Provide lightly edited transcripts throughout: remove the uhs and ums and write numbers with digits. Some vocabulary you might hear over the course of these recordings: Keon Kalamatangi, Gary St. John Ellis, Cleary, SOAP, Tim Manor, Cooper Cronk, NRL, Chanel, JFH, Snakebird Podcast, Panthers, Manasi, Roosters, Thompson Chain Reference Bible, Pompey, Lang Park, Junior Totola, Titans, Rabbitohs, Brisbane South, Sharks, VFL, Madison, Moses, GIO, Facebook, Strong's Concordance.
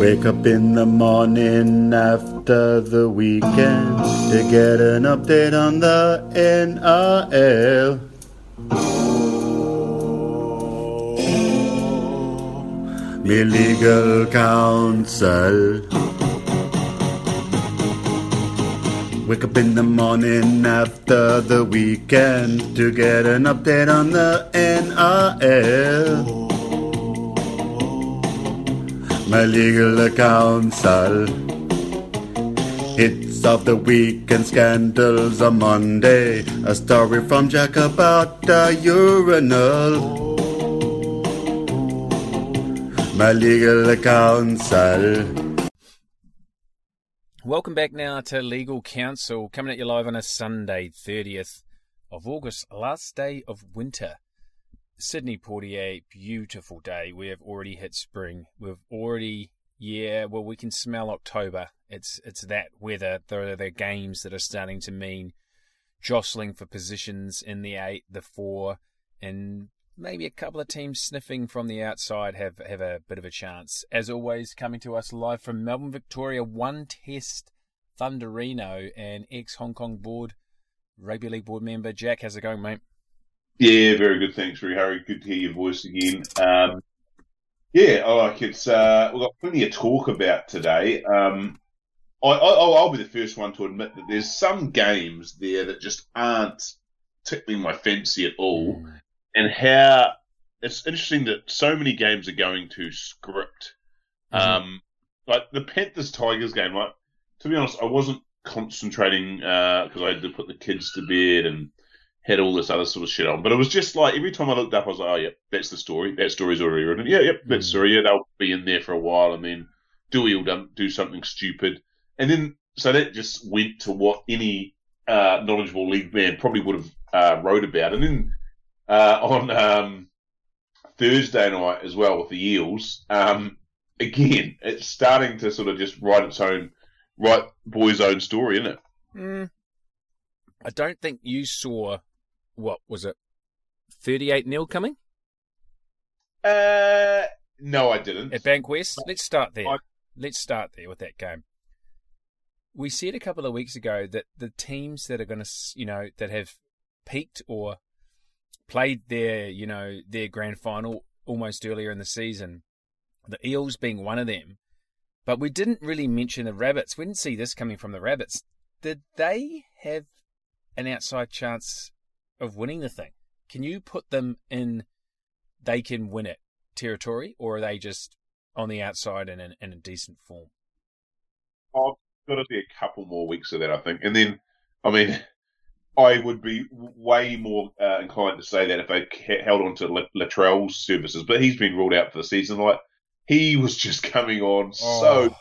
Wake up in the morning after the weekend to get an update on the NRL. Me legal counsel. Wake up in the morning after the weekend to get an update on the NRL. My legal counsel. Hits of the weekend scandals on Monday. A story from Jack about a urinal. My legal counsel. Welcome back now to Legal Counsel, coming at you live on a Sunday, 30th of August, last day of winter. Sydney Portier, beautiful day. We have already hit spring. We've already, we can smell October. It's that weather. There are the games that are starting to mean jostling for positions in the 8, the 4, and maybe a couple of teams sniffing from the outside have a bit of a chance. As always, coming to us live from Melbourne, Victoria, One Test Thunderino and ex-Hong Kong board, Rugby League board member. Jack, how's it going, mate? Yeah, very good. Thanks, Rihari. Good to hear your voice again. I like it. We've got plenty of talk about today. I'll be the first one to admit that there's some games there that just aren't tickling my fancy at all. And how it's interesting that so many games are going to script. Like the Panthers-Tigers game, like, to be honest, I wasn't concentrating because I had to put the kids to bed and had all this other sort of shit on. But it was just like every time I looked up, I was like, oh, yeah, that's the story. That story's already written. That story. Yeah, they'll be in there for a while and then Dewey will do something stupid. And then so that just went to what any knowledgeable league man probably would have wrote about. And then on Thursday night as well with the Eels, again, it's starting to sort of just write boy's own story, isn't it? I don't think you saw, 38-0 coming? No, I didn't. At Bankwest? Let's start there with that game. We said a couple of weeks ago that the teams that are going to, that have peaked or played their grand final almost earlier in the season, the Eels being one of them. But we didn't really mention the Rabbits. We didn't see this coming from the Rabbits. Did they have an outside chance of winning the thing? Can you put them in they can win it territory, or are they just on the outside and in a decent form? I've got to be a couple more weeks of that, I think. And then, I would be way more inclined to say that if they held on to Latrell's services, but he's been ruled out for the season. Like, he was just coming on so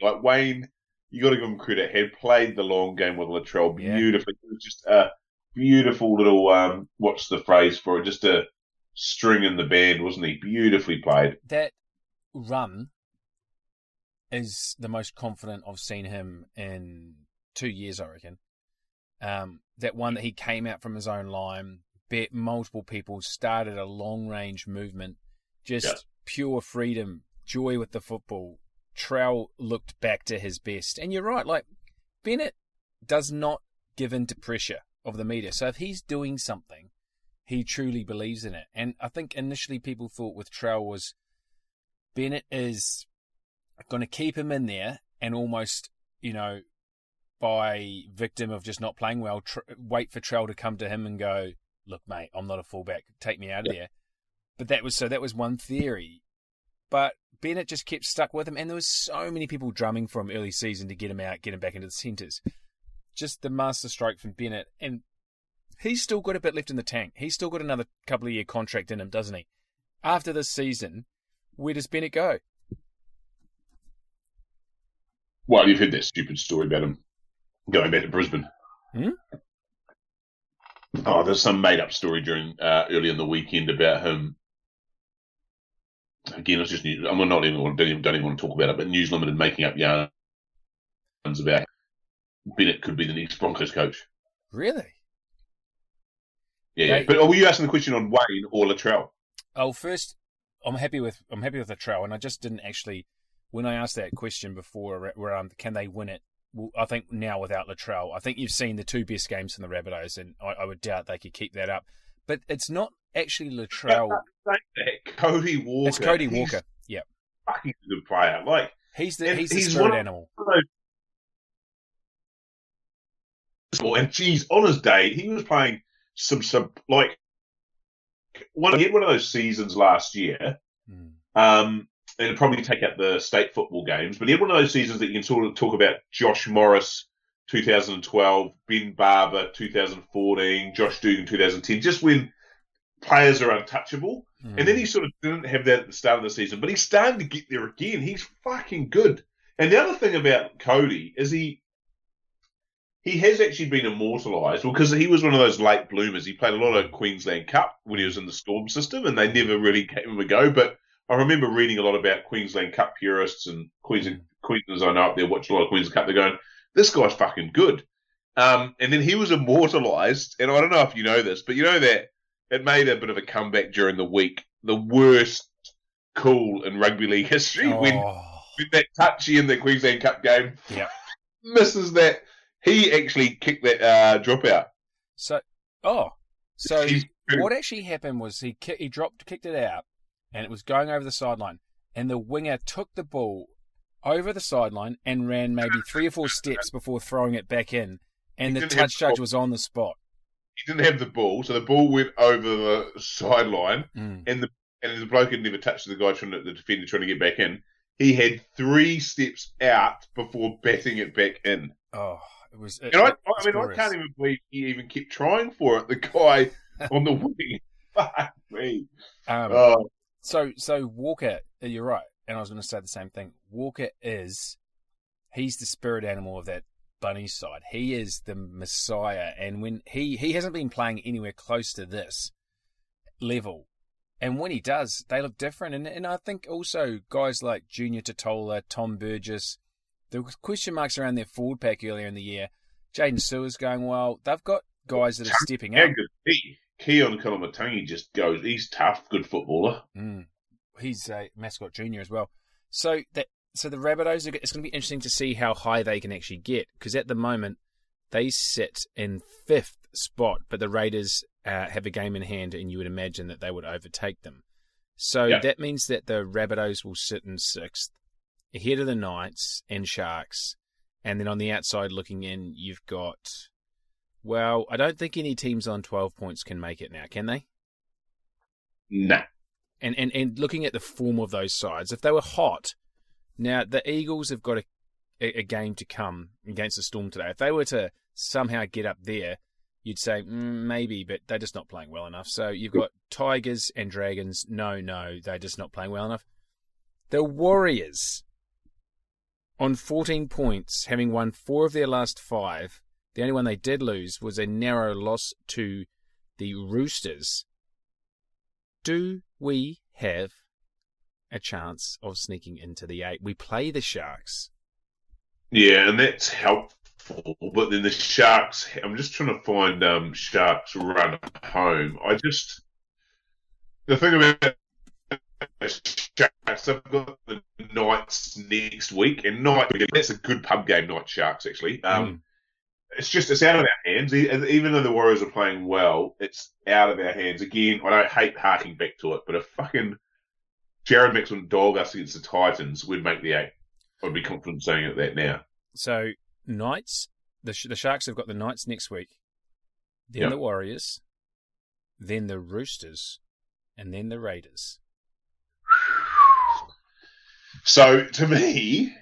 like Wayne, you got to give him credit, had played the long game with Latrell beautifully. It was just a beautiful little what's the phrase for it? Just a string in the band, wasn't he? Beautifully played. That run is the most confident I've seen him in 2 years, I reckon. That one that he came out from his own line, bet multiple people, started a long-range movement, just pure freedom, joy with the football. Trowell looked back to his best. And you're right, like, Bennett does not give in to pressure of the media. So if he's doing something, he truly believes in it. And I think initially people thought with Trowell was Bennett is going to keep him in there and almost, by victim of just not playing well, wait for Trell to come to him and go, look, mate, I'm not a fullback. Take me out of there. But that was one theory. But Bennett just kept stuck with him, and there was so many people drumming for him early season to get him out, get him back into the centres. Just the masterstroke from Bennett, and he's still got a bit left in the tank. He's still got another couple of year contract in him, doesn't he? After this season, where does Bennett go? Well, you've heard that stupid story about him going back to Brisbane. Oh, there's some made-up story during early in the weekend about him. Again, it's just news. I'm not even don't even want to talk about it. But News Limited making up yarns about Bennett could be the next Broncos coach. Really? Yeah. But were you asking the question on Wayne or Latrell? Oh, first, I'm happy with Latrell, and I just didn't actually when I asked that question before, where can they win it? Well, I think now without Latrell, I think you've seen the two best games from the Rabbitohs, and I would doubt they could keep that up. But it's not actually Latrell. Cody Walker. It's Cody Walker. Yeah, fucking good player. Like he's the spirit animal. And geez, on his day, he was playing some like one of those seasons last year. Mm. It'll probably take out the state football games, but he had one of those seasons that you can sort of talk about Josh Morris, 2012, Ben Barber, 2014, Josh Dugan, 2010, just when players are untouchable. Mm. And then he sort of didn't have that at the start of the season, but he's starting to get there again. He's fucking good. And the other thing about Cody is he has actually been immortalised because he was one of those late bloomers. He played a lot of Queensland Cup when he was in the Storm system, and they never really gave him a go, but I remember reading a lot about Queensland Cup purists and Queenslanders I know up there watch a lot of Queensland Cup. They're going, this guy's fucking good. And then he was immortalised. And I don't know if you know this, but you know that it made a bit of a comeback during the week. The worst call in rugby league history when that touchy in the Queensland Cup game misses that. He actually kicked that dropout. So what actually happened was he kicked it out. And it was going over the sideline, and the winger took the ball over the sideline and ran maybe 3 or 4 steps before throwing it back in, and the touch judge was on the spot. He didn't have the ball, so the ball went over the sideline, and the bloke had never touched the guy, the defender trying to get back in. He had 3 steps out before batting it back in. Oh, it was... I can't even believe he even kept trying for it, the guy on the wing. Fuck me. So Walker, you're right, and I was going to say the same thing. Walker he's the spirit animal of that bunny side. He is the messiah, and when he hasn't been playing anywhere close to this level, and when he does, they look different. And I think also guys like Junior Totola, Tom Burgess, there were question marks around their forward pack earlier in the year. Jaden Sewer's going well. They've got guys that are stepping up. Keon Kalamatangi just goes, he's tough, good footballer. Mm. He's a mascot junior as well. So the Rabbitohs, it's going to be interesting to see how high they can actually get, because at the moment they sit in 5th spot, but the Raiders have a game in hand, and you would imagine that they would overtake them. So that means that the Rabbitohs will sit in 6th, ahead of the Knights and Sharks, and then on the outside looking in, you've got... Well, I don't think any teams on 12 points can make it now, can they? No. And looking at the form of those sides, if they were hot, now the Eagles have got a game to come against the Storm today. If they were to somehow get up there, you'd say, maybe, but they're just not playing well enough. So you've got Tigers and Dragons. No, they're just not playing well enough. The Warriors, on 14 points, having won 4 of their last 5, the only one they did lose was a narrow loss to the Roosters. Do we have a chance of sneaking into the 8? We play the Sharks. Yeah, and that's helpful. But then the Sharks, I'm just trying to find Sharks run home. The thing about Sharks, I've got the Knights next week. And Knights, that's a good pub game, Knights Sharks, actually. It's out of our hands. Even though the Warriors are playing well, it's out of our hands. Again, I don't hate harking back to it, but if fucking Jared Max wouldn't dog us against the Titans, we'd make the 8. I'd be confident saying it that now. So, Knights, the Sharks have got the Knights next week, then the Warriors, then the Roosters, and then the Raiders. So, to me...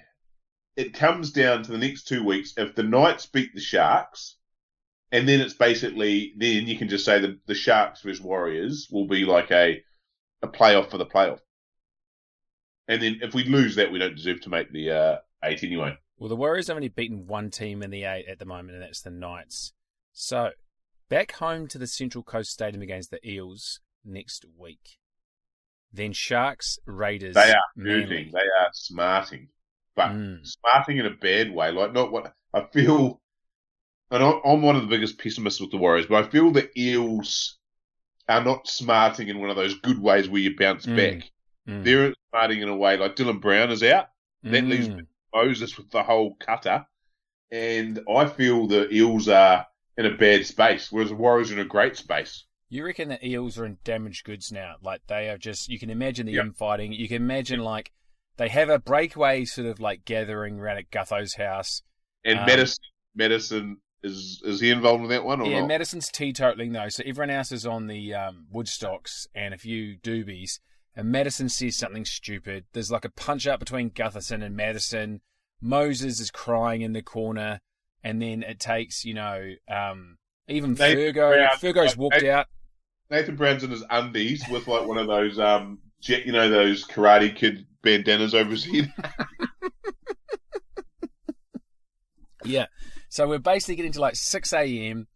it comes down to the next 2 weeks. If the Knights beat the Sharks, and then it's basically, then you can just say the Sharks versus Warriors will be like a playoff for the playoff. And then if we lose that, we don't deserve to make the 8 anyway. Well, the Warriors have only beaten one team in the 8 at the moment, and that's the Knights. So back home to the Central Coast Stadium against the Eels next week. Then Sharks, Raiders. They are moving. They are smarting. But smarting in a bad way, like not what I feel. And I'm one of the biggest pessimists with the Warriors, but I feel the Eels are not smarting in one of those good ways where you bounce back. They're smarting in a way like Dylan Brown is out, That leaves Moses with the whole cutter. And I feel the Eels are in a bad space, whereas the Warriors are in a great space. You reckon the Eels are in damaged goods now? Like, they are just... You can imagine the infighting. You can imagine, like, they have a breakaway sort of, like, gathering around at Gutho's house. And Madison... Is he involved in that one or not? Yeah, Madison's teetotaling though, so everyone else is on the Woodstocks and a few doobies, and Madison says something stupid. There's like a punch-up between Gutherson and Madison. Moses is crying in the corner, and then it takes, even Furgo's walked out. Nathan Brown's in his undies with like one of those, those Karate Kid bandanas over his head. Yeah. So we're basically getting to like 6 a.m.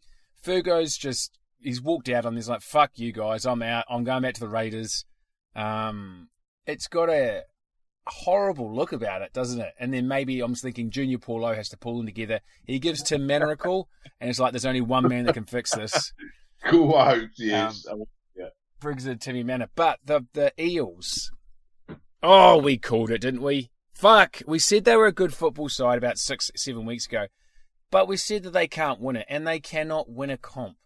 Furgo's just, he's walked out on this, like, fuck you guys, I'm out. I'm going back to the Raiders. It's got a horrible look about it, doesn't it? And then maybe I'm thinking Junior Paulo has to pull them together. He gives Tim Manor a call, and it's like there's only one man that can fix this. Quote, yes. Briggs and Timmy Manor. But the Eels, oh, we called it, didn't we? Fuck, we said they were a good football side about 6-7 weeks ago. But we said that they can't win it, and they cannot win a comp.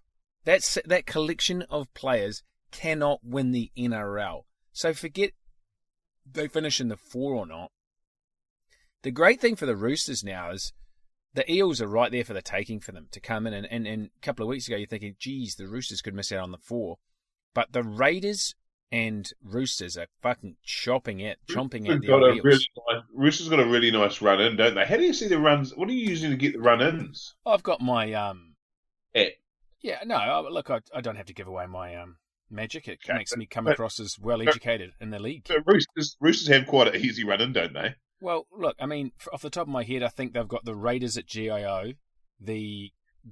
That collection of players cannot win the NRL. So forget they finish in the 4 or not. The great thing for the Roosters now is the Eels are right there for the taking for them to come in. And a couple of weeks ago, you're thinking, geez, the Roosters could miss out on the 4. But the Raiders and Roosters are fucking chomping at the Eels. Roosters got a really nice run in, don't they? How do you see the runs? What are you using to get the run ins? I've got my app. Yeah, no, look, I don't have to give away my magic. It makes me come across as well educated in the league. So Roosters have quite an easy run in, don't they? Well, look, I mean, off the top of my head, I think they've got the Raiders at GIO.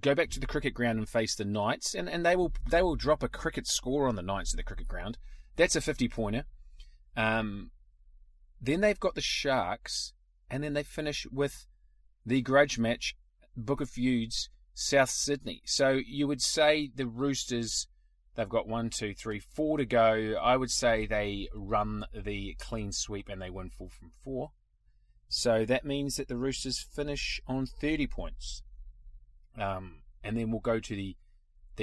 Go back to the cricket ground and face the Knights, and they will drop a cricket score on the Knights at the cricket ground. That's a 50-pointer. Then they've got the Sharks, and then they finish with the grudge match, Book of Feuds, South Sydney. So you would say the Roosters, they've got 1, 2, 3, 4 to go. I would say they run the clean sweep and they win 4 from 4. So that means that the Roosters finish on 30 points. And then we'll go to the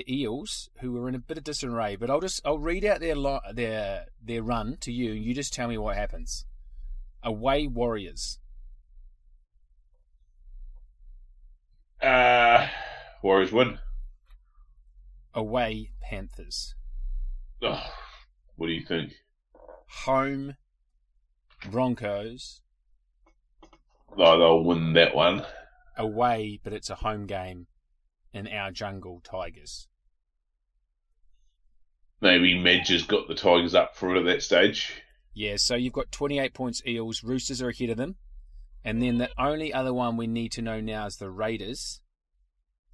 Eels, who were in a bit of disarray, but I'll read out their run to you, and you just tell me what happens. Away Warriors. Warriors win. Away Panthers. Oh, what do you think? Home Broncos. Oh, they'll win that one. Away, but it's a home game. In our jungle, Tigers. Maybe Medge has got the Tigers up for it at that stage. Yeah, so you've got 28 points Eels. Roosters are ahead of them. And then the only other one we need to know now is the Raiders.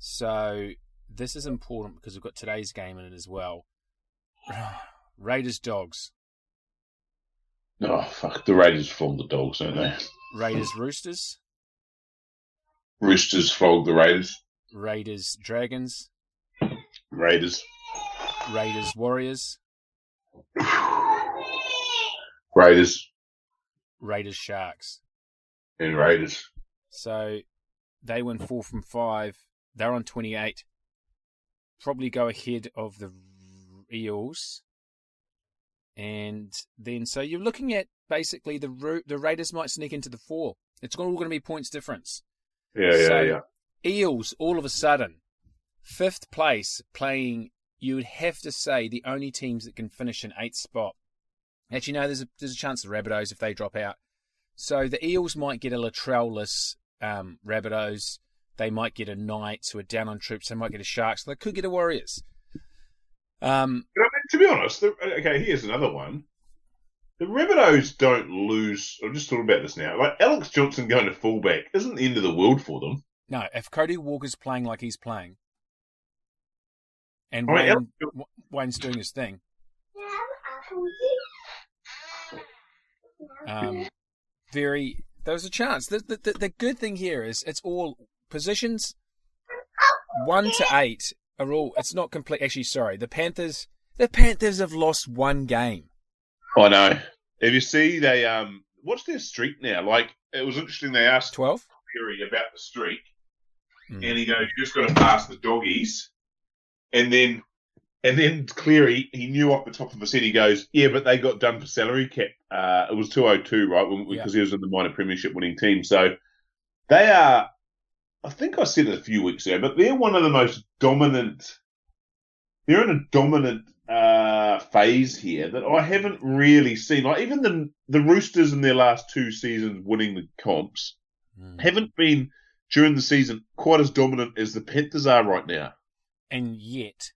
So this is important because we've got today's game in it as well. Raiders, Dogs. Oh, fuck. The Raiders flogged the Dogs, don't they? Raiders, Roosters. Roosters flogged the Raiders. Raiders, Dragons. Raiders. Raiders, Warriors. Raiders. Raiders, Sharks. And Raiders. So they win 4 from 5. They're on 28. Probably go ahead of the Eels. And then, so you're looking at basically the Raiders might sneak into the 4. It's all going to be points difference. Yeah. Eels, all of a sudden, 5th place playing, you would have to say, the only teams that can finish in 8th spot. Actually, no, there's a chance the Rabbitohs if they drop out. So the Eels might get a Latrell-less Rabbitohs. They might get a Knights who are down on troops. They might get a Sharks. They could get a Warriors. But I mean, to be honest, here's another one. The Rabbitohs don't lose. I'm just talking about this now. Like Alex Johnson going to fullback isn't the end of the world for them. No, if Cody Walker's playing like he's playing, and Wayne's doing his thing, there's a chance. The good thing here is it's all positions 1 to 8 are all. It's not complete. Actually, sorry, the Panthers have lost one game. I know. If you see, they what's their streak now? Like, it was interesting, they asked 12? Cleary about the streak, and he goes, you just got to pass the doggies. And then Cleary, he knew off the top of his head, he goes, yeah, but they got done for salary cap. It was 202, right, because he was in the minor premiership winning team. So they are, I think I said it a few weeks ago, but they're one of the most dominant, they're in a dominant phase here that I haven't really seen. Like, even the Roosters in their last two seasons winning the comps haven't been, during the season, quite as dominant as the Panthers are right now. And yet,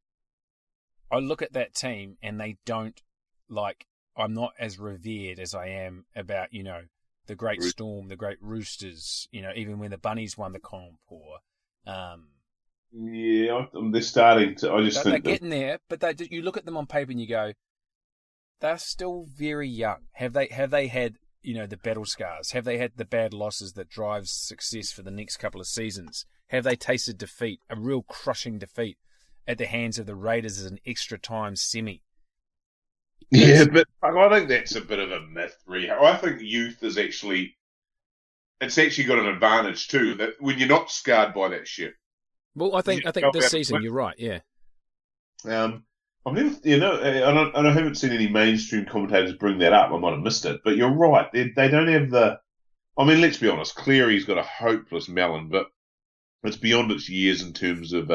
I look at that team and they don't, like, I'm not as revered as I am about, you know, the great Storm, the great Roosters, you know, even when the Bunnies won the comp or... yeah, they're starting to... I just think they're getting there, but you look at them on paper and you go, they're still very young. Have they had, you know, the battle scars? Have they had the bad losses that drives success for the next couple of seasons? Have they tasted defeat, a real crushing defeat, at the hands of the Raiders as an extra time semi? Yeah, but I think that's a bit of a myth, Rihari. I think youth is actually... It's actually got an advantage, too, that when you're not scarred by that shit. Well, I think this season, you're right, yeah. I've never, you know, and I haven't seen any mainstream commentators bring that up. I might have missed it, but you're right. They don't have the... I mean, let's be honest. Cleary's got a hopeless melon, but it's beyond its years in terms of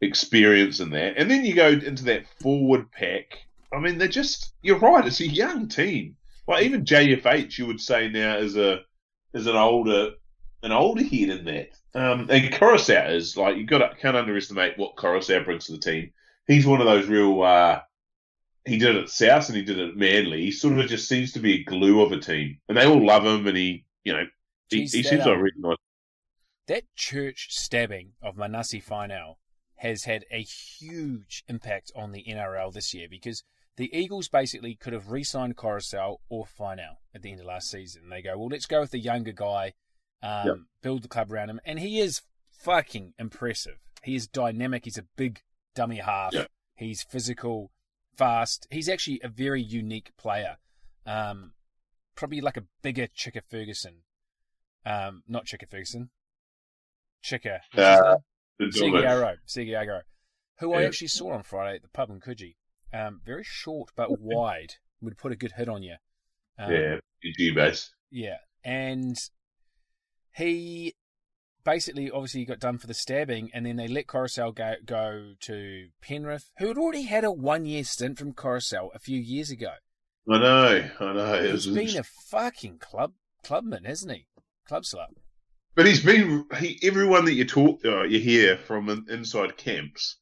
experience in that. And then you go into that forward pack. I mean, they're just... You're right. It's a young team. Like, even JFH, you would say now, is an older head in that. And Coruscant is like, can't underestimate what Coruscant brings to the team. He's one of those real, he did it at South and he did it at Manly. He sort of just seems to be a glue of a team. And they all love him and he seems like a really nice. That church stabbing of Manasi Final has had a huge impact on the NRL this year because the Eagles basically could have re-signed Coruscant or Final at the end of last season. They go, well, let's go with the younger guy. Build the club around him, and he is fucking impressive. He is dynamic. He's a big dummy half. Yeah. He's physical, fast. He's actually a very unique player. Probably like a bigger Chicka Ferguson. Not Chicka Ferguson. Chicka. Seguiaro. Who I actually saw on Friday at the pub in Coogee. Very short but wide. Would put a good hit on you. G base. Yeah, and... He basically, obviously, got done for the stabbing, and then they let Coruscant go to Penrith, who had already had a one-year stint from Coruscant a few years ago. I know. He's been a fucking clubman, hasn't he? Club slut. But he's been everyone that you hear from inside camps.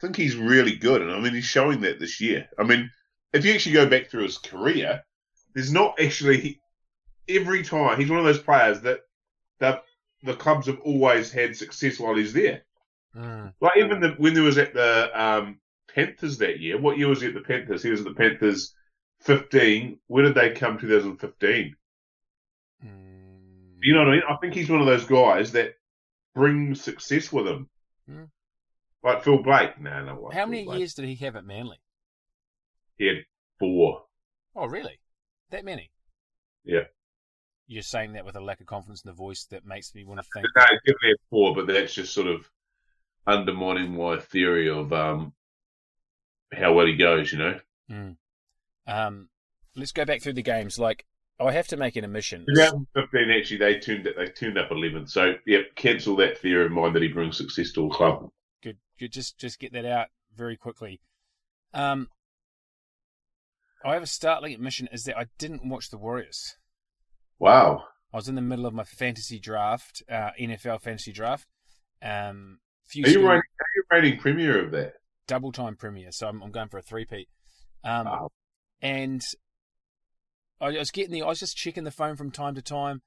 I think he's really good, and I mean he's showing that this year. I mean, if you actually go back through his career, there's not actually every time he's one of those players that. The clubs have always had success while he's there. Like even when he was at the Panthers that year, what year was he at the Panthers? He was at the Panthers 15. Where did they come 2015? You know what I mean? I think he's one of those guys that brings success with him. Like Phil Blake. No. How many years did he have at Manly? He had 4. Oh, really? That many? Yeah. You're saying that with a lack of confidence in the voice that makes me want to think... No, give me a 4, but that's just sort of undermining my theory of how well he goes, you know? Let's go back through the games. Like, I have to make an admission. 2015, actually, they turned up 11. So, yeah, cancel that theory of mine that he brings success to all club. Good. Just get that out very quickly. I have a startling admission is that I didn't watch the Warriors. Wow. I was in the middle of my fantasy draft, NFL fantasy draft. Are you rating premier of that? Double time premier, so I'm going for a 3-peat. Wow. And I was just checking the phone from time to time,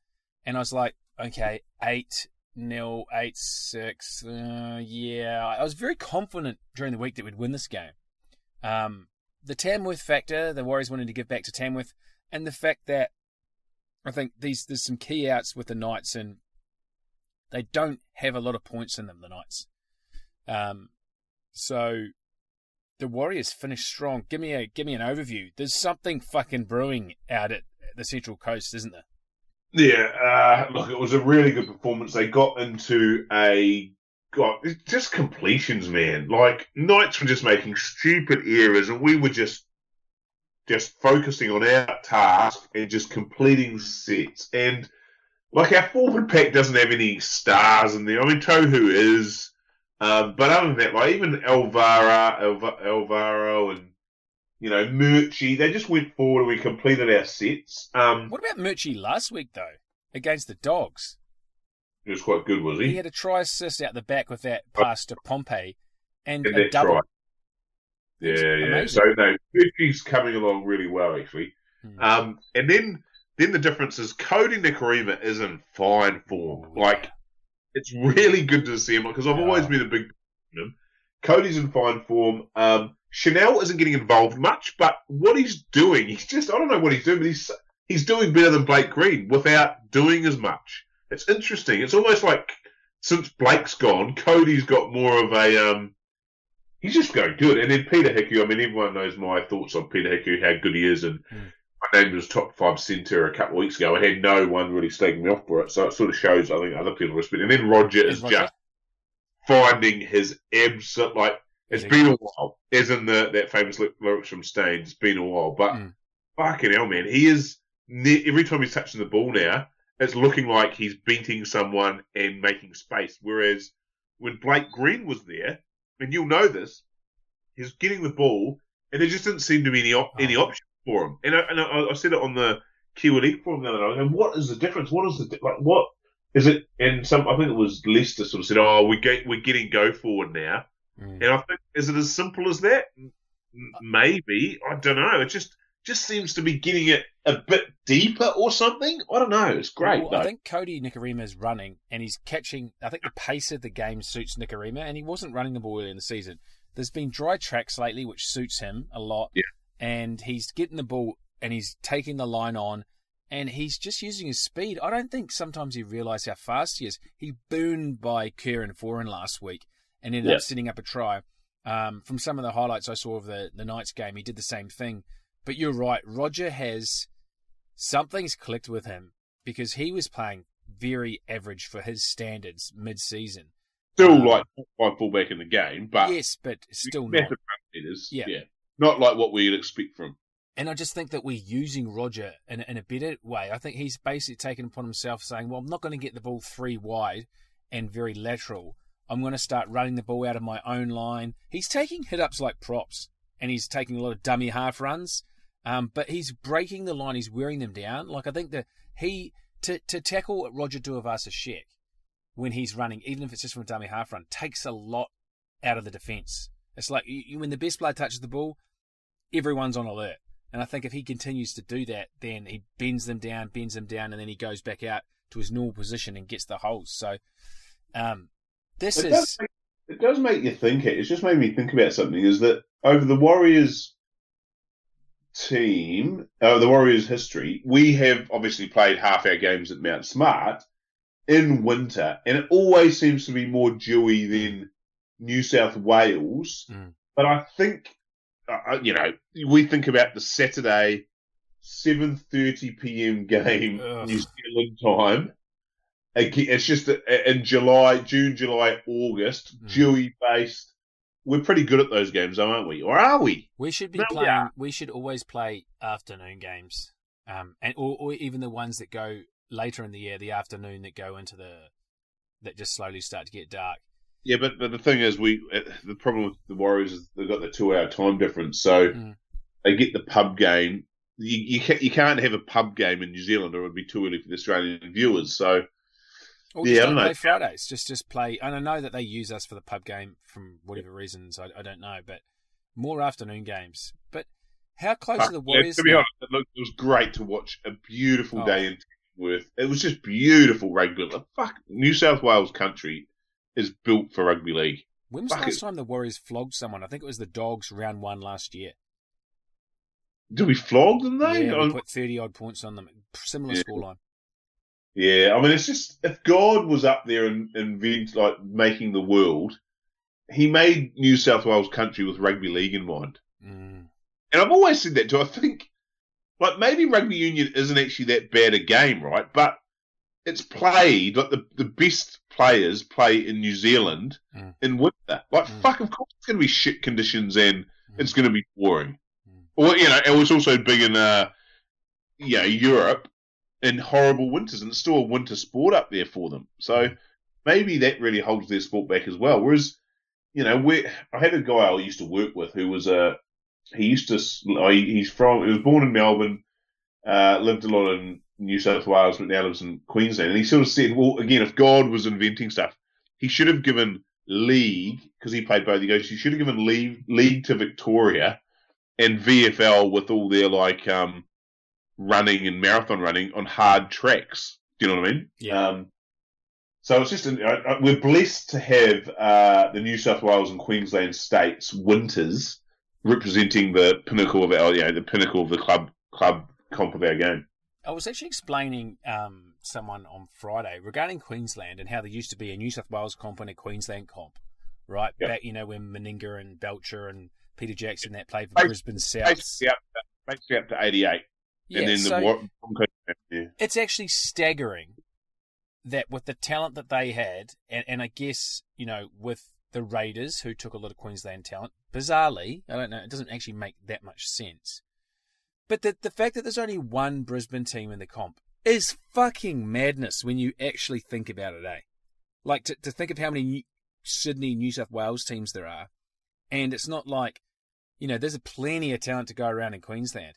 and I was like, okay, 8-0, 8-6, yeah. I was very confident during the week that we'd win this game. The Tamworth factor, the Warriors wanted to give back to Tamworth, and the fact that I think there's some key outs with the Knights, and they don't have a lot of points in them, the Knights. So the Warriors finished strong. Give me an overview. There's something fucking brewing out at the Central Coast, isn't there? Yeah, look, it was a really good performance. They got into a... God, it's just completions, man. Like, Knights were just making stupid errors, and we were just focusing on our task and just completing sets. And, like, our forward pack doesn't have any stars in there. I mean, Tohu is... but other than that, like, even Alvaro and, you know, Murchie, they just went forward and we completed our sets. What about Murchie last week, though, against the Dogs? He was quite good, was he? He had a try assist out the back with that pass to Pompey and a double. Try. Yeah. So, no, Murchie's coming along really well, actually. Mm. And then the difference is Cody Nikorima is in fine form. Like, it's really good to see him because I've always been a big fan of him. Cody's in fine form. Chanel isn't getting involved much, but what he's doing, he's just, I don't know what he's doing, but he's doing better than Blake Green without doing as much. It's interesting. It's almost like since Blake's gone, Cody's got more of a, he's just going good. And then Peter Hickey, I mean, everyone knows my thoughts on Peter Hickey, how good he is, and I named him as top 5 centre a couple of weeks ago. I had no one really slagging me off for it, so it sort of shows, I think, other people respect. And then Roger is just finding his absolute, like, it's been a while, as in that famous lyrics from Stain, it's been a while. But fucking hell, man, he is, every time he's touching the ball now, it's looking like he's beating someone and making space. Whereas when Blake Green was there, and you'll know this, he's getting the ball, and there just didn't seem to be any option for him. And I said it on the Q&A forum the other night. And what is the difference? What is the, like, what is it? And I think it was Leicester sort of said, "Oh, we're getting go forward now." Mm. And I think, is it as simple as that? Maybe, I don't know. It just seems to be getting it a bit deeper or something. I don't know. It's great. Well, I think Cody Nikorima is running and he's catching. I think the pace of the game suits Nikorima, and he wasn't running the ball early in the season. There's been dry tracks lately, which suits him a lot. Yeah. And he's getting the ball and he's taking the line on and he's just using his speed. I don't think sometimes he realised how fast he is. He burned by Kerr and Foran last week and ended up setting up a try. From some of the highlights I saw of the Knights game, he did the same thing. But you're right, Roger has... Something's clicked with him because he was playing very average for his standards mid-season. Still like fullback in the game, but... Yes, but still not. Yeah. Not like what we'd expect from him. And I just think that we're using Roger in a better way. I think he's basically taken upon himself saying, well, I'm not going to get the ball 3 wide and very lateral. I'm going to start running the ball out of my own line. He's taking hit-ups like props, and he's taking a lot of dummy half runs, but he's breaking the line. He's wearing them down. Like, I think that to tackle Roger Tuivasa-Sheck when he's running, even if it's just from a dummy half run, takes a lot out of the defence. It's like when the best player touches the ball, everyone's on alert. And I think if he continues to do that, then he bends them down, and then he goes back out to his normal position and gets the holes. So it does make you think. It's just made me think about something, is that over the Warriors team, the Warriors history, we have obviously played half our games at Mount Smart in winter, and it always seems to be more dewy than New South Wales. Mm. But I think... we think about the Saturday 7:30 p.m. game New Zealand time. It's just in July, August, dewy based. We're pretty good at those games, aren't we? Or are we? We should be playing. We should always play afternoon games, and even the ones that go later in the year, the afternoon that go into that just slowly start to get dark. Yeah, but the thing is, the problem with the Warriors is they've got the 2-hour time difference, so they get the pub game. You can't have a pub game in New Zealand, or it would be too early for the Australian viewers. So, I don't know. Play Fridays, just play. And I know that they use us for the pub game from whatever reasons. I don't know, but more afternoon games. But how close are the Warriors? Yeah, to be honest, it was great to watch a beautiful day in Tamworth. It was just beautiful rugby. Like, fuck, New South Wales country is built for rugby league. When was the last time the Warriors flogged someone? I think it was the Dogs round 1 last year. Did we flog them though? Yeah, we put 30-odd points on them. Similar scoreline. Yeah, I mean, it's just, if God was up there and making the world, he made New South Wales country with rugby league in mind. Mm. And I've always said that too. I think like, maybe rugby union isn't actually that bad a game, right? But it's played, like, the best players play in New Zealand in winter. Like, fuck, of course it's going to be shit conditions and it's going to be boring. Well, you know, it was also big in, yeah, Europe in horrible winters, and it's still a winter sport up there for them. So maybe that really holds their sport back as well. Whereas, you know, I had a guy I used to work with who was he was born in Melbourne, lived a lot in New South Wales, but now lives in Queensland. And he sort of said, well, again, if God was inventing stuff, he should have given league, because he played both the games, he should have given league to Victoria and VFL with all their, like, running and marathon running on hard tracks. Do you know what I mean? Yeah. So it's just, we're blessed to have the New South Wales and Queensland states winters representing the pinnacle of our, you know, the pinnacle of the club comp of our game. I was actually explaining someone on Friday regarding Queensland and how there used to be a New South Wales comp and a Queensland comp, right? Yep. Back, you know, when Meninga and Belcher and Peter Jackson that played for Brisbane South. Basically up to 88. Yeah, and then it's actually staggering that with the talent that they had, and I guess, you know, with the Raiders, who took a lot of Queensland talent, bizarrely, I don't know, it doesn't actually make that much sense. But the fact that there's only one Brisbane team in the comp is fucking madness when you actually think about it, eh? Like, to think of how many Sydney, New South Wales teams there are, and it's not like, you know, there's plenty of talent to go around in Queensland.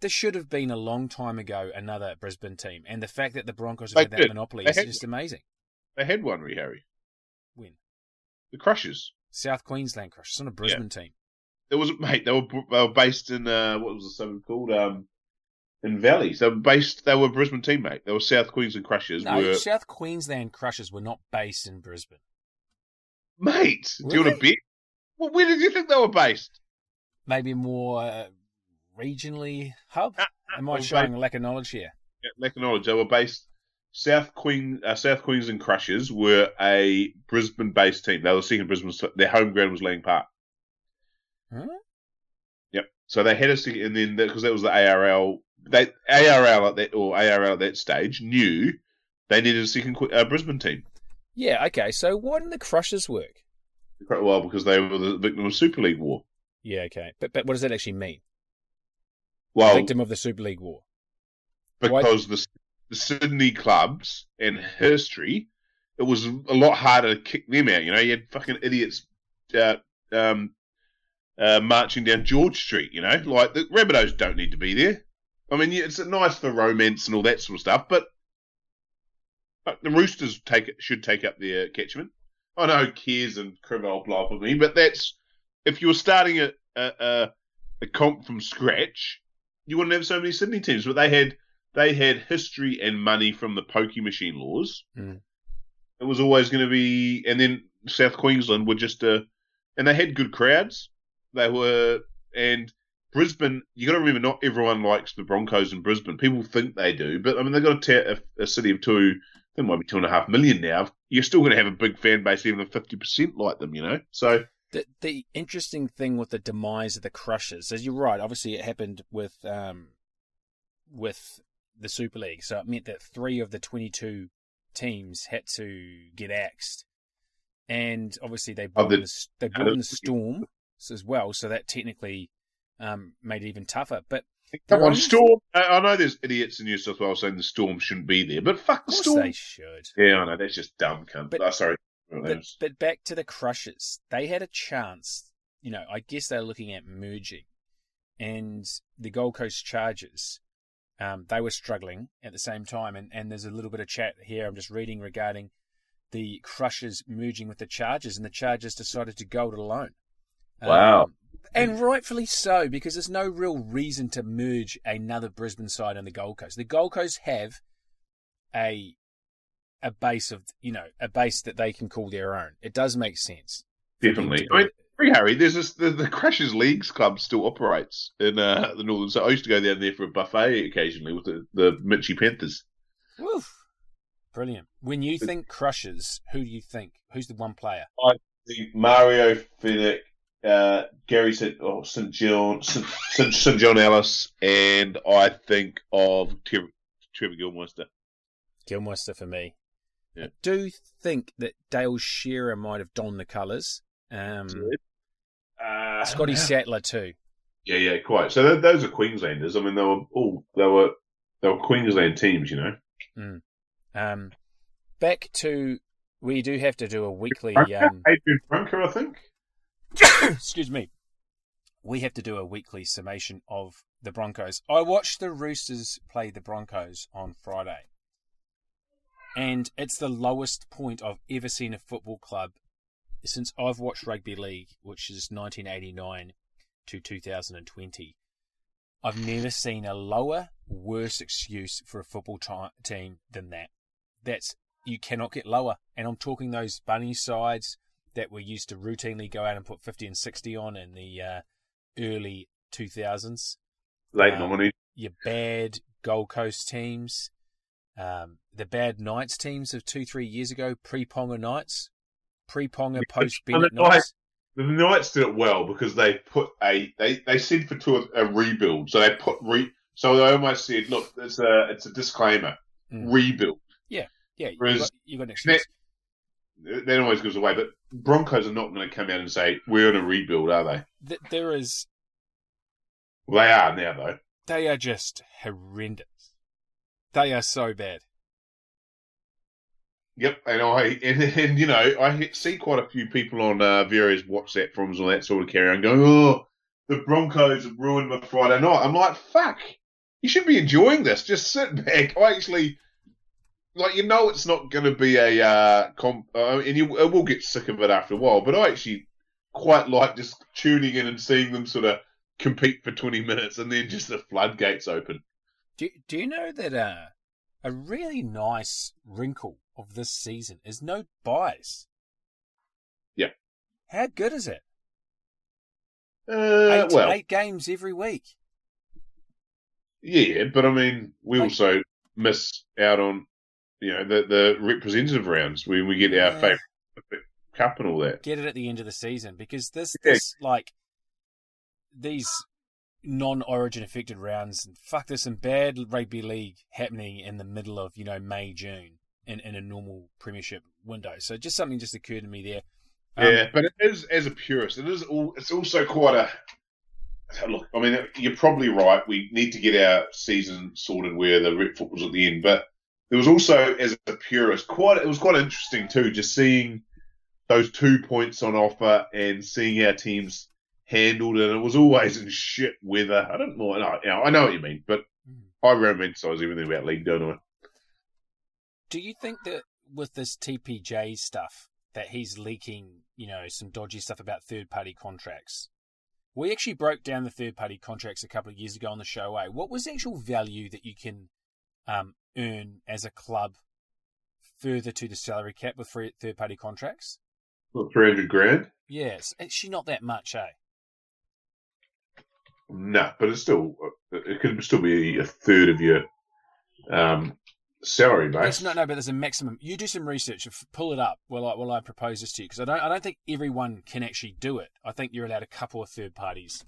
There should have been a long time ago another Brisbane team, and the fact that the Broncos have had that monopoly is just amazing. They had one, Rihari. When? The Crushers. South Queensland Crushers. It's not a Brisbane team. It was, mate. They were based in what was the suburb called? In Valley. So based, they were a Brisbane team, mate. They were South Queensland Crushers. No, South Queensland Crushers were not based in Brisbane, mate. Were do you they? Want to bet? Well, where did you think they were based? Maybe more regionally hub. Am I showing a lack of knowledge here? Yeah, lack of knowledge. They were based. South Queensland Crushers were a Brisbane-based team. They were second Brisbane. Their home ground was Lang Park. Huh? Yep. So they had us, and then because that was the ARL, ARL at that stage knew they needed a second Brisbane team. Yeah. Okay. So why didn't the Crushers work? Well, because they were the victim of the Super League war. Yeah. Okay. But what does that actually mean? Well, victim of the Super League war. Because the Sydney clubs and history, it was a lot harder to kick them out. You know, you had fucking idiots marching down George Street, you know? Like, the Rabbitohs don't need to be there. I mean, it's nice for romance and all that sort of stuff, but the Roosters should take up their catchment. I know Cares and Criminal blow up on me, but that's... If you were starting a comp from scratch, you wouldn't have so many Sydney teams, but they had history and money from the pokey machine laws. Mm. It was always going to be... And then South Queensland were just a... And they had good crowds. They were, and Brisbane, you got to remember, not everyone likes the Broncos in Brisbane. People think they do, but I mean, they've got a city of there might be 2.5 million now. You're still going to have a big fan base, even if 50% like them, you know? So the interesting thing with the demise of the Crushers is, you're right, obviously it happened with the Super League. So it meant that 3 of the 22 teams had to get axed. And obviously they brought in the Storm as well, so that technically made it even tougher. But come on, Storm. I know there's idiots in New South Wales saying the Storm shouldn't be there, but fuck the Storm. They should. Yeah, I know, that's just dumb, cunt. But back to the Crushers. They had a chance. You know, I guess they're looking at merging, and the Gold Coast Chargers, they were struggling at the same time. And there's a little bit of chat here I'm just reading regarding the Crushers merging with the Chargers, and the Chargers decided to go it alone. Wow. And rightfully so, because there's no real reason to merge another Brisbane side on the Gold Coast. The Gold Coast have a base of, you know, a base that they can call their own. It does make sense. Definitely. I mean, Rihari, there's the Crushers Leagues Club still operates in the Northern. So I used to go down there for a buffet occasionally with the Murchie Panthers. Woof. Brilliant. When you think Crushers, who do you think? Who's the one player? I think Mario Fennick Gary said, St John Ellis, and I think of Trevor Gilmeister. Gilmeister for me. Yeah. I do think that Dale Shearer might have donned the colours. Scotty Sattler too. Yeah, yeah, quite. So those are Queenslanders. I mean, they were Queensland teams, you know. Mm. Back to, we do have to do a weekly. Adrian Brunker, I think. Excuse me. We have to do a weekly summation of the Broncos. I watched the Roosters play the Broncos on Friday, and it's the lowest point I've ever seen a football club since I've watched rugby league, which is 1989 to 2020. I've never seen a lower, worse excuse for a football team than that. You cannot get lower. And I'm talking those bunny sides that we used to routinely go out and put 50 and 60 on in the early 2000s. Late 90s. Your bad Gold Coast teams. The bad Knights teams of 2-3 years ago, pre-Ponga Knights. Pre-Ponga, post-Bennett Knights. The Knights did it well because they put they said for two a rebuild. So they put so they almost said, look, it's a disclaimer. Mm. Rebuild. Yeah. Yeah. You've got an excuse. That always goes away, but Broncos are not going to come out and say, we're in a rebuild, are they? There is... Well, they are now, though. They are just horrendous. They are so bad. Yep, and you know, I see quite a few people on various WhatsApp forums and all that sort of carry on going, oh, the Broncos have ruined my Friday night. I'm like, fuck, you should be enjoying this. Just sit back. I actually... Like, you know, it's not going to be a and you will get sick of it after a while. But I actually quite like just tuning in and seeing them sort of compete for 20 minutes, and then just the floodgates open. Do you know that a really nice wrinkle of this season is no buys? Yeah. How good is it? 8 games every week. Yeah, but I mean, we also miss out on, you know, the representative rounds when we get our favourite cup and all that. Get it at the end of the season, because this like these non-origin affected rounds, fuck, there's some bad rugby league happening in the middle of, you know, May, June in a normal premiership window. So something occurred to me there. But it is, as a purist, it's also quite a... Look, I mean, you're probably right. We need to get our season sorted where the rep football's at the end, but it was also, as a purist, it was quite interesting too, just seeing those 2 points on offer and seeing our teams handled, and it was always in shit weather. I don't know. I know what you mean, but I romanticise everything about league, don't I? Do you think that with this TPJ stuff that he's leaking, you know, some dodgy stuff about third-party contracts? We actually broke down the third-party contracts a couple of years ago on the show. What was the actual value that you can earn as a club further to the salary cap with third-party contracts? What, 300 grand? Yes, it's actually not that much, eh? No, but it could still be a third of your salary, mate. It's not, no, but there's a maximum. You do some research, pull it up while I propose this to you, because I don't think everyone can actually do it. I think you're allowed a couple of third parties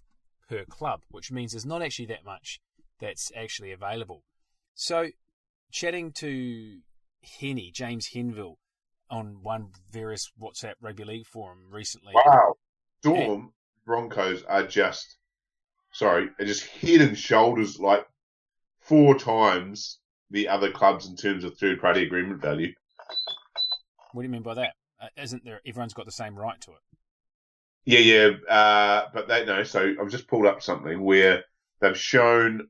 per club, which means there's not actually that much that's actually available. So, chatting to James Henville, on one various WhatsApp rugby league forum recently. Wow. Storm Broncos are just head and shoulders, like 4 times the other clubs in terms of third-party agreement value. What do you mean by that? Isn't there, everyone's got the same right to it? Yeah. But they know. So I've just pulled up something where they've shown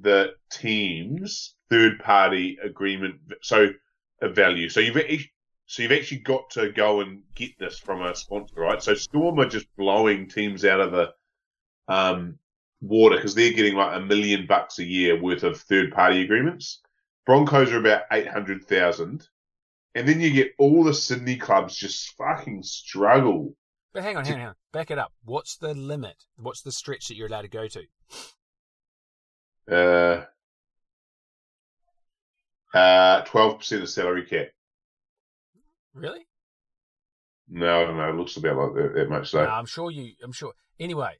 the team's third-party agreement, so a value. So you've actually got to go and get this from a sponsor, right? So Storm are just blowing teams out of the water because they're getting like $1 million a year worth of third-party agreements. Broncos are about 800,000, and then you get all the Sydney clubs just fucking struggle. But hang on, back it up. What's the limit? What's the stretch that you're allowed to go to? Uh, 12% of salary cap. Really? No, I don't know. It looks about like that much so. No, I'm sure. Anyway,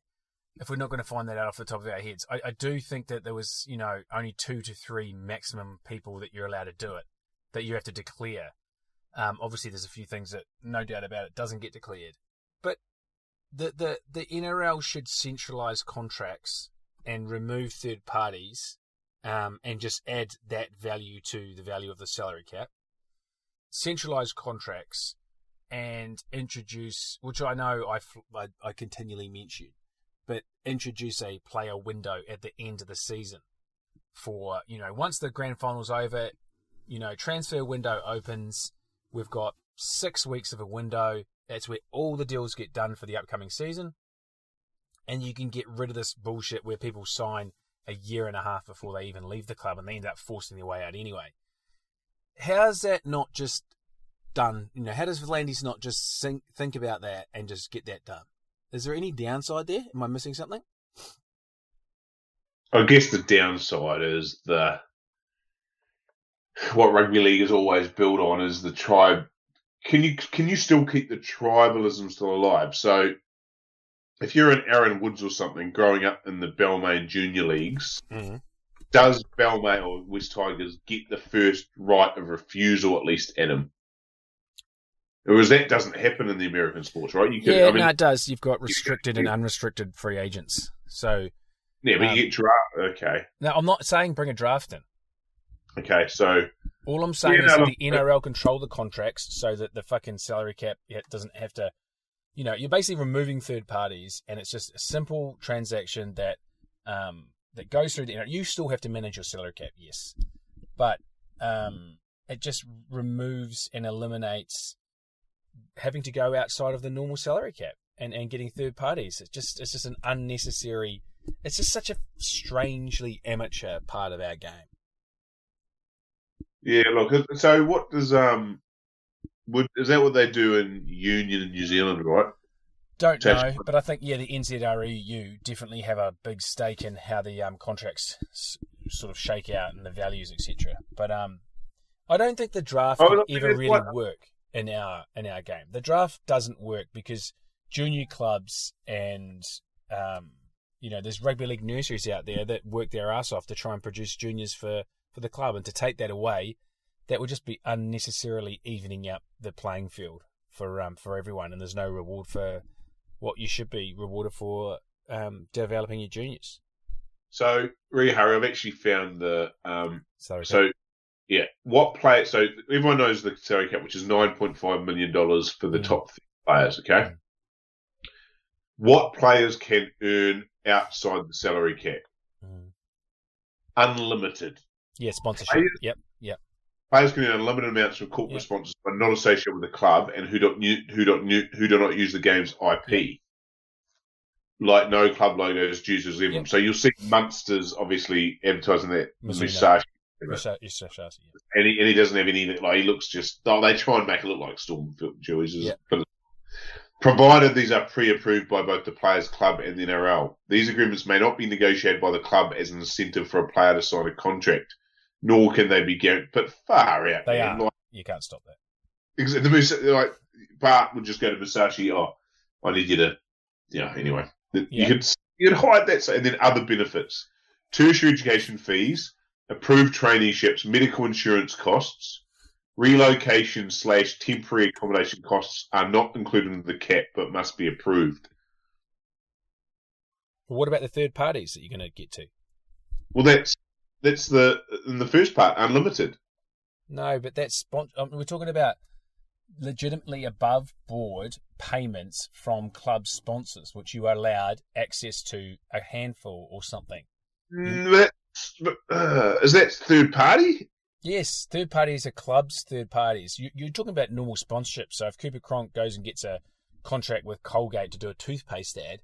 if we're not going to find that out off the top of our heads, I do think that there was, you know, only 2 to 3 maximum people that you're allowed to do it, that you have to declare. Obviously, there's a few things that, no doubt about it, doesn't get declared. But the NRL should centralise contracts and remove third parties and just add that value to the value of the salary cap. Centralise contracts and introduce, which I know I continually mention, but introduce a player window at the end of the season for, you know, once the grand final's over, you know, transfer window opens. We've got 6 weeks of a window. That's where all the deals get done for the upcoming season. And you can get rid of this bullshit where people sign a year and a half before they even leave the club and they end up forcing their way out anyway. How's that not just done? You know, how does Volandis not just think about that and just get that done? Is there any downside there? Am I missing something? I guess the downside is what rugby league is always built on is the tribe. Can you still keep the tribalism still alive? So if you're an Aaron Woods or something growing up in the Balmain junior leagues, mm-hmm. does Balmain or West Tigers get the first right of refusal at least at him? Whereas that doesn't happen in the American sports, right? It does. You've got restricted and unrestricted free agents. So yeah, but you get draft. Okay. No, I'm not saying bring a draft in. Okay, so all I'm saying is that the NRL control the contracts so that the fucking salary cap doesn't have to. You know, you're basically removing third parties, and it's just a simple transaction that that goes through the NRL. You still have to manage your salary cap, yes, but it just removes and eliminates having to go outside of the normal salary cap and getting third parties. It's just an unnecessary. It's just such a strangely amateur part of our game. Yeah, look, so what does, is that what they do in union in New Zealand, right? Don't know, but I think, yeah, the NZREU definitely have a big stake in how the contracts sort of shake out and the values, etc. But I don't think the draft could ever really work in our game. The draft doesn't work because junior clubs and, you know, there's rugby league nurseries out there that work their ass off to try and produce juniors for the club, and to take that away, that would just be unnecessarily evening up the playing field for everyone, and there's no reward for what you should be rewarded for developing your juniors. So, Rihari, I've actually found the So everyone knows the salary cap, which is $9.5 million for the top 3 players. Okay, what players can earn outside the salary cap? Unlimited. Yeah, sponsorship. Players, yep. Players can earn unlimited amounts of corporate sponsors, but not associated with the club, and who do not use the game's IP. Yep. Like no club logos, dues, as them. Yep. So you'll see Munsters obviously advertising that Musashi. And he doesn't have anything. Like he looks just. Oh, they try and make it look like Storm jerseys. Yep. Provided these are pre-approved by both the players' club and the NRL. These agreements may not be negotiated by the club as an incentive for a player to sign a contract, nor can they be guaranteed. But far out. They are. Like, you can't stop that. Like Bart would just go to Musashi, I need you to... anyway. You could hide that. And then other benefits. Tertiary education fees, approved traineeships, medical insurance costs... Relocation/temporary accommodation costs are not included in the cap, but must be approved. Well, what about the third parties that you're going to get to? Well, that's the first part, unlimited. No, but that's we're talking about legitimately above board payments from club sponsors, which you are allowed access to a handful or something. Is that third party? Yes, third parties are clubs, third parties. You're talking about normal sponsorship. So if Cooper Cronk goes and gets a contract with Colgate to do a toothpaste ad,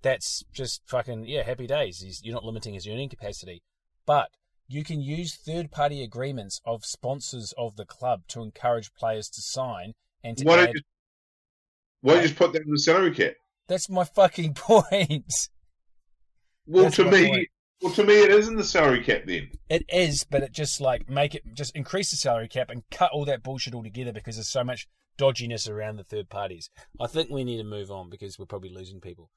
that's just fucking, happy days. You're not limiting his earning capacity. But you can use third-party agreements of sponsors of the club to encourage players to sign and to Why don't you just put that in the salary cap? That's my fucking point. Well, to me, it is in the salary cap then. It is, but it just increase the salary cap and cut all that bullshit altogether because there's so much dodginess around the third parties. I think we need to move on because we're probably losing people.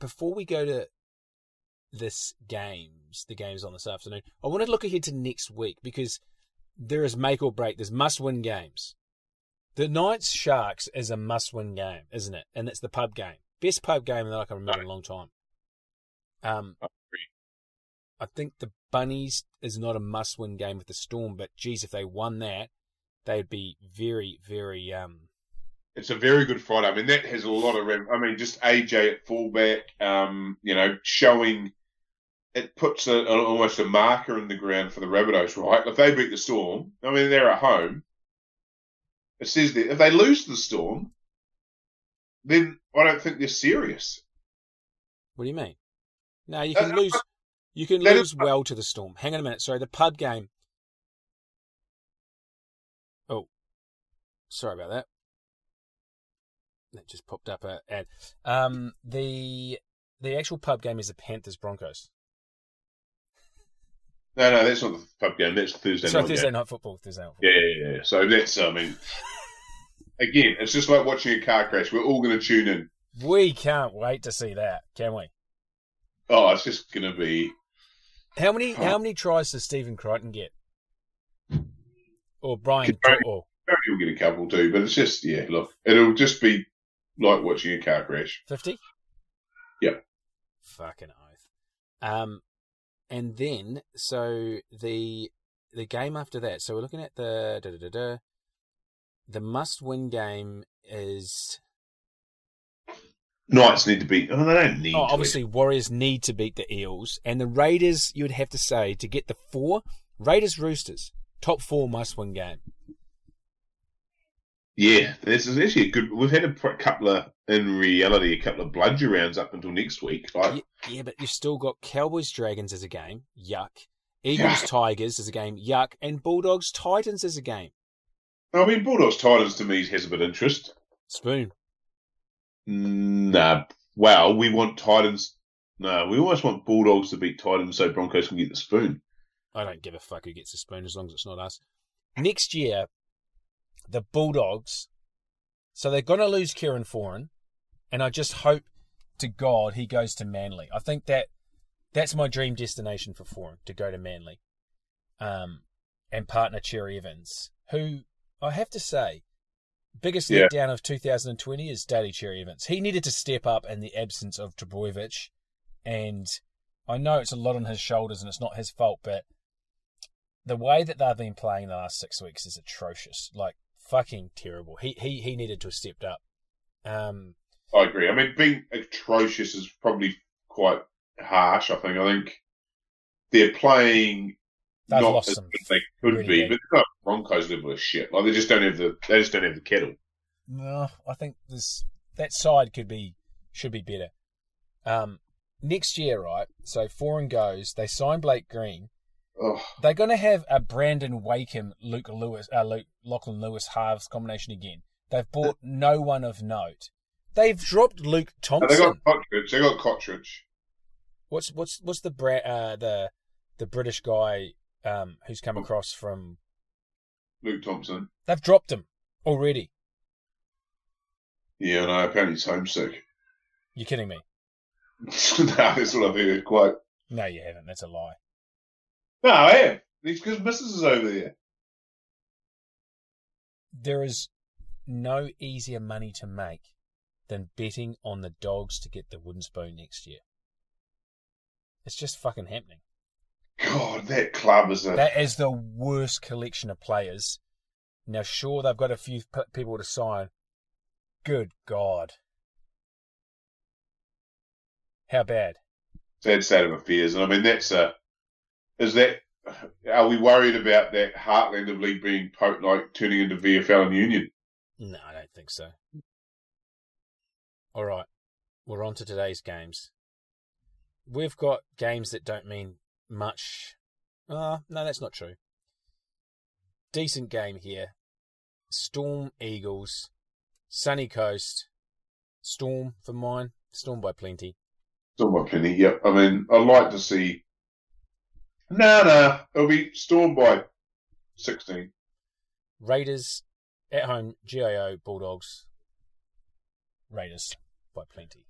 Before we go to the games on this afternoon, I want to look ahead to next week because there is make or break. There's must-win games. The Knights Sharks is a must-win game, isn't it? And it's the pub game. Best pub game that I can remember in a long time. I think the Bunnies is not a must-win game with the Storm, but geez, if they won that, they'd be very, very... It's a very good Friday. I mean, that has a lot of... I mean, just AJ at fullback, showing... It puts almost a marker in the ground for the Rabbitohs, right? If they beat the Storm, I mean, they're at home. It says there, if they lose the Storm, then I don't think they're serious. What do you mean? No, you can lose... You can lose well to the Storm. Hang on a minute. Sorry, the pub game. Oh, sorry about that. That just popped up an ad. The actual pub game is the Panthers Broncos. No, that's not the pub game. That's Thursday night football. Yeah. So that's, I mean, again, it's just like watching a car crash. We're all going to tune in. We can't wait to see that, can we? Oh, it's just going to be... How many tries does Stephen Crichton get? Or Brian... Or... He'll get a couple too, but it's just, yeah, look, it'll just be like watching a car crash. 50? Yep. Fucking oath. And then, so the game after that, so we're looking at the must-win game is... Knights need to beat... Oh, they don't need to. Obviously, Warriors need to beat the Eels. And the Raiders, you would have to say, to get the 4, Raiders-Roosters, top 4 must-win game. Yeah, this is actually a good... We've had a couple of bludger rounds up until next week. Yeah, but you've still got Cowboys-Dragons as a game. Yuck. Eagles-Tigers as a game. Yuck. And Bulldogs-Titans as a game. I mean, Bulldogs-Titans, to me, has a bit of interest. Spoon. Nah, well, we want Titans. No, we almost want Bulldogs to beat Titans so Broncos can get the spoon. I don't give a fuck who gets the spoon as long as it's not us. Next year, the Bulldogs, so they're going to lose Kieran Foran, and I just hope to God he goes to Manly. I think that's my dream destination for Foran, to go to Manly, and partner Cherry Evans, who I have to say, biggest letdown of 2020 is Daly Cherry Evans. He needed to step up in the absence of Trbojevic, and I know it's a lot on his shoulders and it's not his fault, but the way that they've been playing the last 6 weeks is atrocious, like fucking terrible. He needed to have stepped up. I agree. I mean, being atrocious is probably quite harsh. I think they're playing not as good as they could be, but they're not Broncos level of shit. Like they just don't have the kettle. No, I think that side should be better. Next year, right? So Foran goes. They sign Blake Green. Ugh. They're going to have a Brandon Wakem, Lachlan Lewis halves combination again. They've bought no one of note. They've dropped Luke Thompson. No, they got Cottridge. What's the British guy who's come across from? Luke Thompson. They've dropped him already. Yeah, no, apparently he's homesick. You're kidding me. No, that's what I've heard quite. No, you haven't. That's a lie. No, I am. It's because Mrs. is over there. There is no easier money to make than betting on the Dogs to get the wooden spoon next year. It's just fucking happening. God, that club is a... That is the worst collection of players. Now, sure, they've got a few people to sign. Good God. How bad? Sad state of affairs. And I mean, that's a... Is that... Are we worried about that heartland of league being like turning into VFL and Union? No, I don't think so. All right. We're on to today's games. We've got games that don't mean... much. No, that's not true. Decent game here. Storm Eagles, Sunny Coast, Storm for mine, Storm by plenty. Storm by plenty, yep. I mean, I'd like to see... No, it'll be Storm by 16. Raiders at home, GIO, Bulldogs, Raiders by plenty.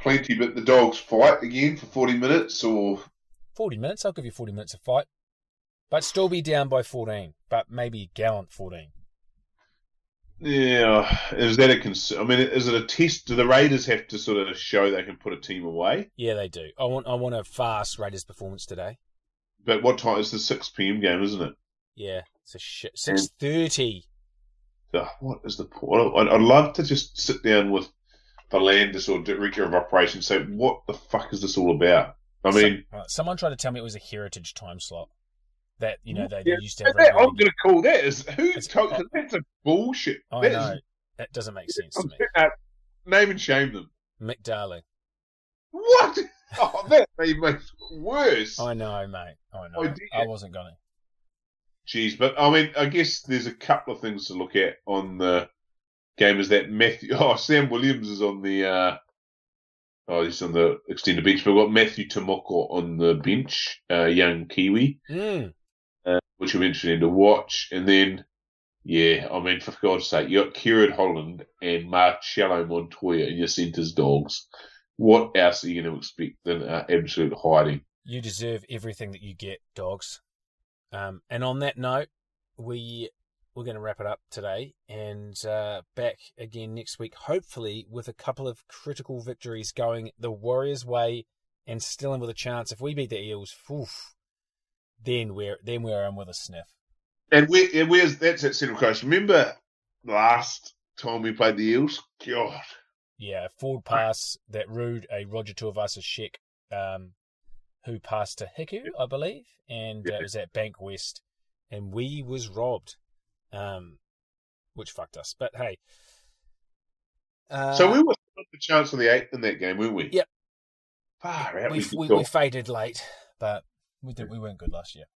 Plenty, but the Dogs fight again for 40 minutes or... 40 minutes, I'll give you 40 minutes of fight. But still be down by 14, but maybe gallant 14. Yeah, is that a concern? I mean, is it a test? Do the Raiders have to sort of show they can put a team away? Yeah, they do. I want a fast Raiders performance today. But what time? It's the 6 p.m. game, isn't it? Yeah, it's a shit 6:30. What is the point? I'd love to just sit down with the Landis or Director of Operations and say, what the fuck is this all about? I mean, someone tried to tell me it was a heritage time slot. That, you know, they used to have... I'm going to call that... that's a bullshit. I know. That doesn't make sense to me. Name and shame them. McDarling. What? Oh, that made me worse. I know, mate. I know. I wasn't going to. Jeez, but, I mean, I guess there's a couple of things to look at on the game. Is that Sam Williams is on the... he's on the extended bench. We've got Matthew Tomoko on the bench, young Kiwi. Mm. Which will be interesting to watch. And then, yeah, I mean, for God's sake, you got Kieran Holland and Marcelo Montoya in your centres, Dogs. What else are you going to expect than absolute hiding? You deserve everything that you get, Dogs. And on that note, we're going to wrap it up today and back again next week, hopefully with a couple of critical victories going the Warriors' way and still in with a chance. If we beat the Eels, then we're in with a sniff. And that's at Central Coast. Remember last time we played the Eels? God. Yeah, forward pass that rued a Roger Tuivasa-Sheck, who passed to Hiku, I believe, and it was at Bank West, and we was robbed, which fucked us. But hey, so we were the chance on the 8th in that game, weren't we? Yep. Far out. We faded late, but. We weren't good last year.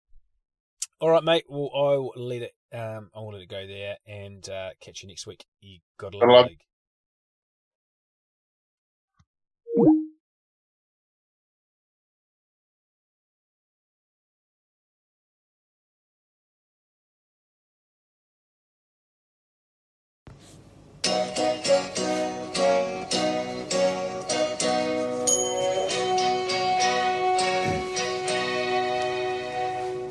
All right, mate. Well, I will let it go there and catch you next week. You gotta love the league.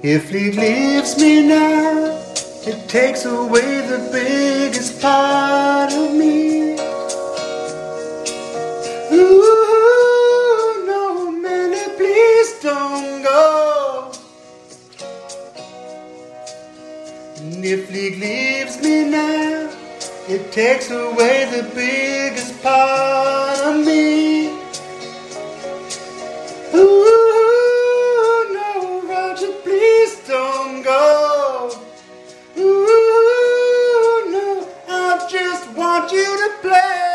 If he leaves me now, it takes away the biggest part of me. Ooh, no, Manny, please don't go. And if he leaves me now, it takes away the biggest part of me. Ooh. Don't go. Ooh, no, I just want you to play.